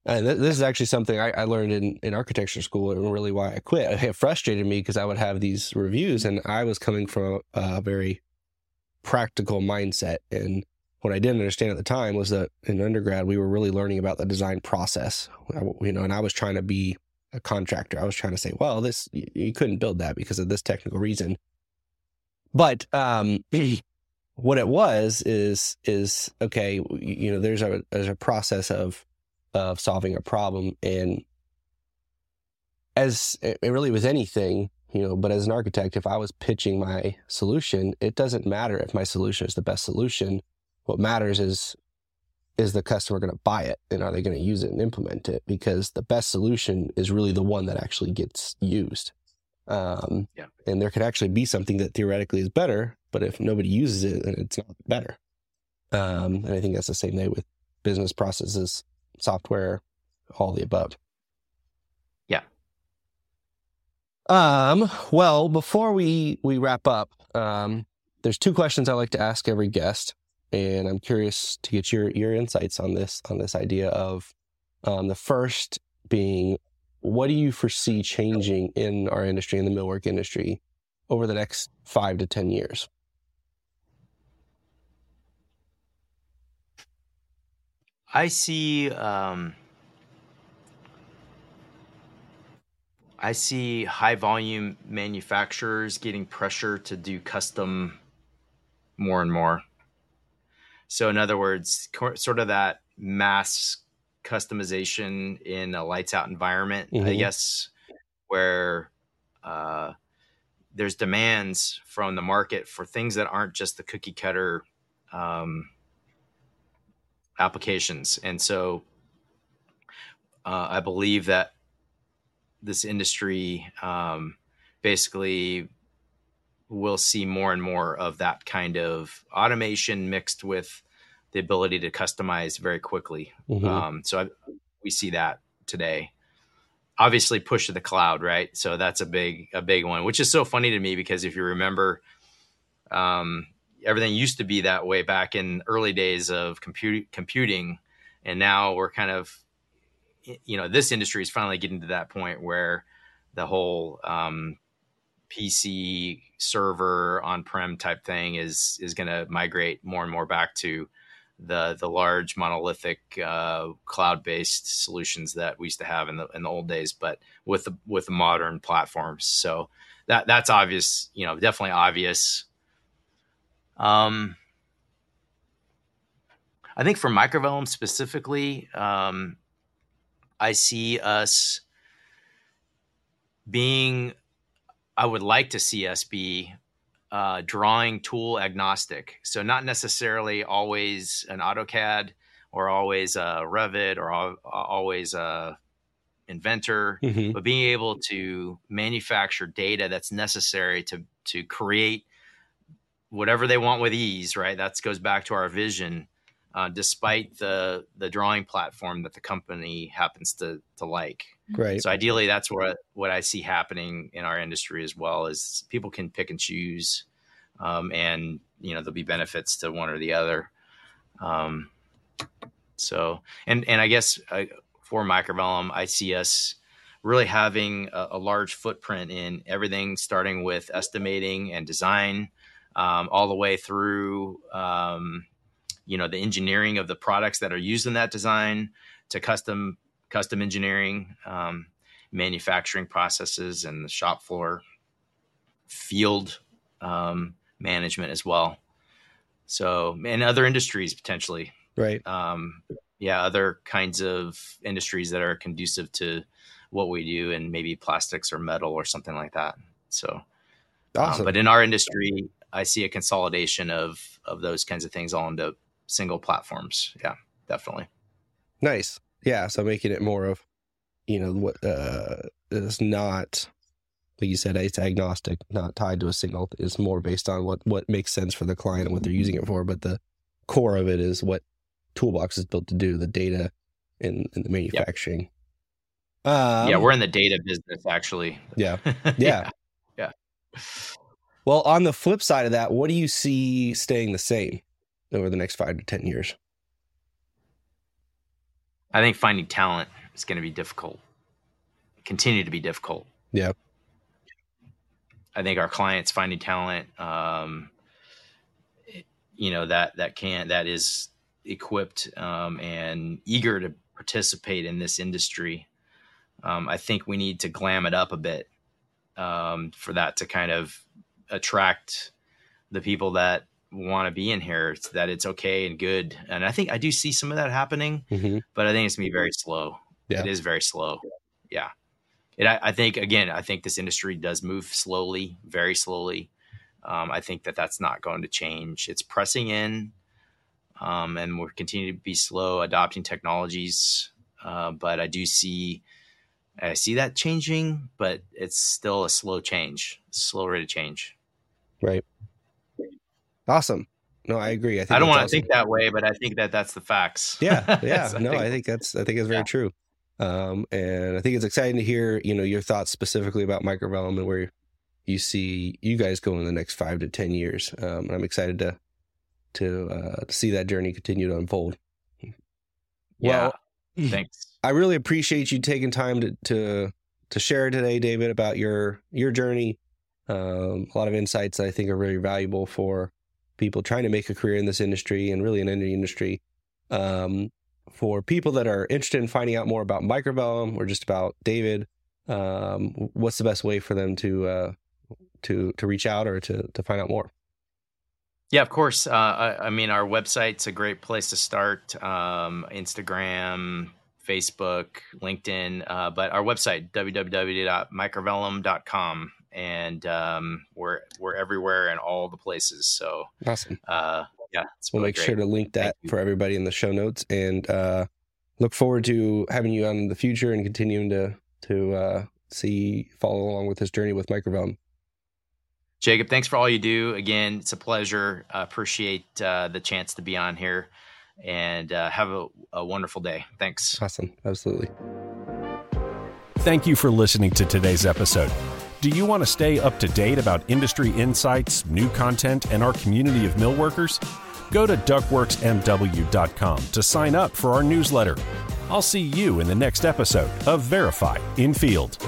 And th- this is actually something I, I learned in, in architecture school, and really why I quit. It frustrated me because I would have these reviews, and I was coming from a, a very practical mindset. And what I didn't understand at the time was that in undergrad, we were really learning about the design process. I, you know, and I was trying to be a contractor. I was trying to say, well, this you, you couldn't build that because of this technical reason. But um, what it was is is okay. You know, there's a there's a process of of solving a problem. And as it really was anything, you know, but as an architect, if I was pitching my solution, it doesn't matter if my solution is the best solution. What matters is, is the customer going to buy it, and are they going to use it and implement it? Because the best solution is really the one that actually gets used. Um, yeah. And there could actually be something that theoretically is better, but if nobody uses it, then it's not better. Um, and I think that's the same way with business processes, software, all the above. Yeah. Um, well, before we, we wrap up, um, there's two questions I like to ask every guest, and I'm curious to get your, your insights on this, on this idea of, um, the first being, what do you foresee changing in our industry, in the millwork industry, over the next five to ten years? I see, um, I see high volume manufacturers getting pressure to do custom more and more. So in other words, co- sort of that mass customization in a lights out environment, mm-hmm. I guess, where uh, there's demands from the market for things that aren't just the cookie cutter um applications. And so uh, I believe that this industry um, basically will see more and more of that kind of automation mixed with the ability to customize very quickly. Mm-hmm. Um, so I, we see that today. Obviously, push to the cloud, right? So that's a big, a big one, which is so funny to me because if you remember, um, everything used to be that way back in early days of compute, computing. And now we're kind of, you know, this industry is finally getting to that point where the whole um, P C server on-prem type thing is, is going to migrate more and more back to the, the large monolithic uh, cloud-based solutions that we used to have in the, in the old days, but with the, with the modern platforms. So that that's obvious, you know, definitely obvious. Um, I think for microfoam specifically, um, I see us being, I would like to see us be, uh, drawing tool agnostic. So not necessarily always an AutoCAD or always uh, Revit or al- always uh, Inventor, mm-hmm. but being able to manufacture data that's necessary to to create whatever they want with ease, right? That goes back to our vision, uh, despite the the drawing platform that the company happens to to like. Right. So ideally, that's what what I see happening in our industry as well, is people can pick and choose, um, and you know there'll be benefits to one or the other. Um, so and and I guess I, for Microvellum, I see us really having a, a large footprint in everything, starting with estimating and design, um, all the way through, um, you know, the engineering of the products that are used in that design, to custom custom engineering, um, manufacturing processes, and the shop floor field um, management as well. So, and other industries potentially, right? Um, yeah, other kinds of industries that are conducive to what we do, and maybe plastics or metal or something like that. So, awesome. um, but in our industry, I see a consolidation of of those kinds of things all into single platforms. Yeah, definitely. Nice. Yeah. So making it more of, you know, what uh, is not, like you said, it's agnostic, not tied to a single. It's more based on what, what makes sense for the client and what they're using it for. But the core of it is what Toolbox is built to do, the data and, and the manufacturing. Yep. Um, yeah. We're in the data business, actually. Yeah. Yeah. yeah. Yeah. Well, on the flip side of that, what do you see staying the same over the next five to ten years? I think finding talent is going to be difficult, continue to be difficult. Yeah. I think our clients finding talent, um, you know, that, that can, that is equipped, um, and eager to participate in this industry. Um, I think we need to glam it up a bit, um, for that to kind of attract the people that want to be in here, so that it's okay and good. And I think I do see some of that happening, mm-hmm. but I think it's gonna be very slow. Yeah. It is very slow. Yeah. And I, I think, again, I think this industry does move slowly, very slowly. Um, I think that that's not going to change. It's pressing in, um, and we'll continue to be slow adopting technologies. Uh, but I do see, I see that changing, but it's still a slow change, slow rate of change. Right. Awesome. No, I agree. I, think I don't want to awesome. think that way, but I think that that's the facts. Yeah. Yeah. so no, I think, I think that's, I think it's very yeah. true. Um, and I think it's exciting to hear, you know, your thoughts specifically about Microvellum and where you see you guys go in the next five to ten years. Um, and I'm excited to, to, uh, to see that journey continue to unfold. Yeah. Well, thanks. I really appreciate you taking time to, to, to share today, David, about your, your journey. Um, a lot of insights that I think are really valuable for people trying to make a career in this industry, and really in any industry. Um, for people that are interested in finding out more about Microvellum or just about David, um, what's the best way for them to uh, to to reach out or to to find out more? Yeah, of course. Uh, I, I mean, our website's a great place to start. Um, Instagram, Facebook, LinkedIn, uh, but our website, w w w dot microvellum dot com. And um, we're we're everywhere in all the places. So awesome. Uh, yeah, it's really we'll make great. sure to link that for everybody in the show notes, and uh, look forward to having you on in the future and continuing to to uh, see follow along with this journey with Microvellum. Jacob, thanks for all you do. Again, it's a pleasure. I appreciate uh, the chance to be on here, and uh, have a, a wonderful day. Thanks. Awesome. Absolutely. Thank you for listening to today's episode. Do you want to stay up to date about industry insights, new content, and our community of millworkers? Go to ductworks m w dot com to sign up for our newsletter. I'll see you in the next episode of Verify in Field.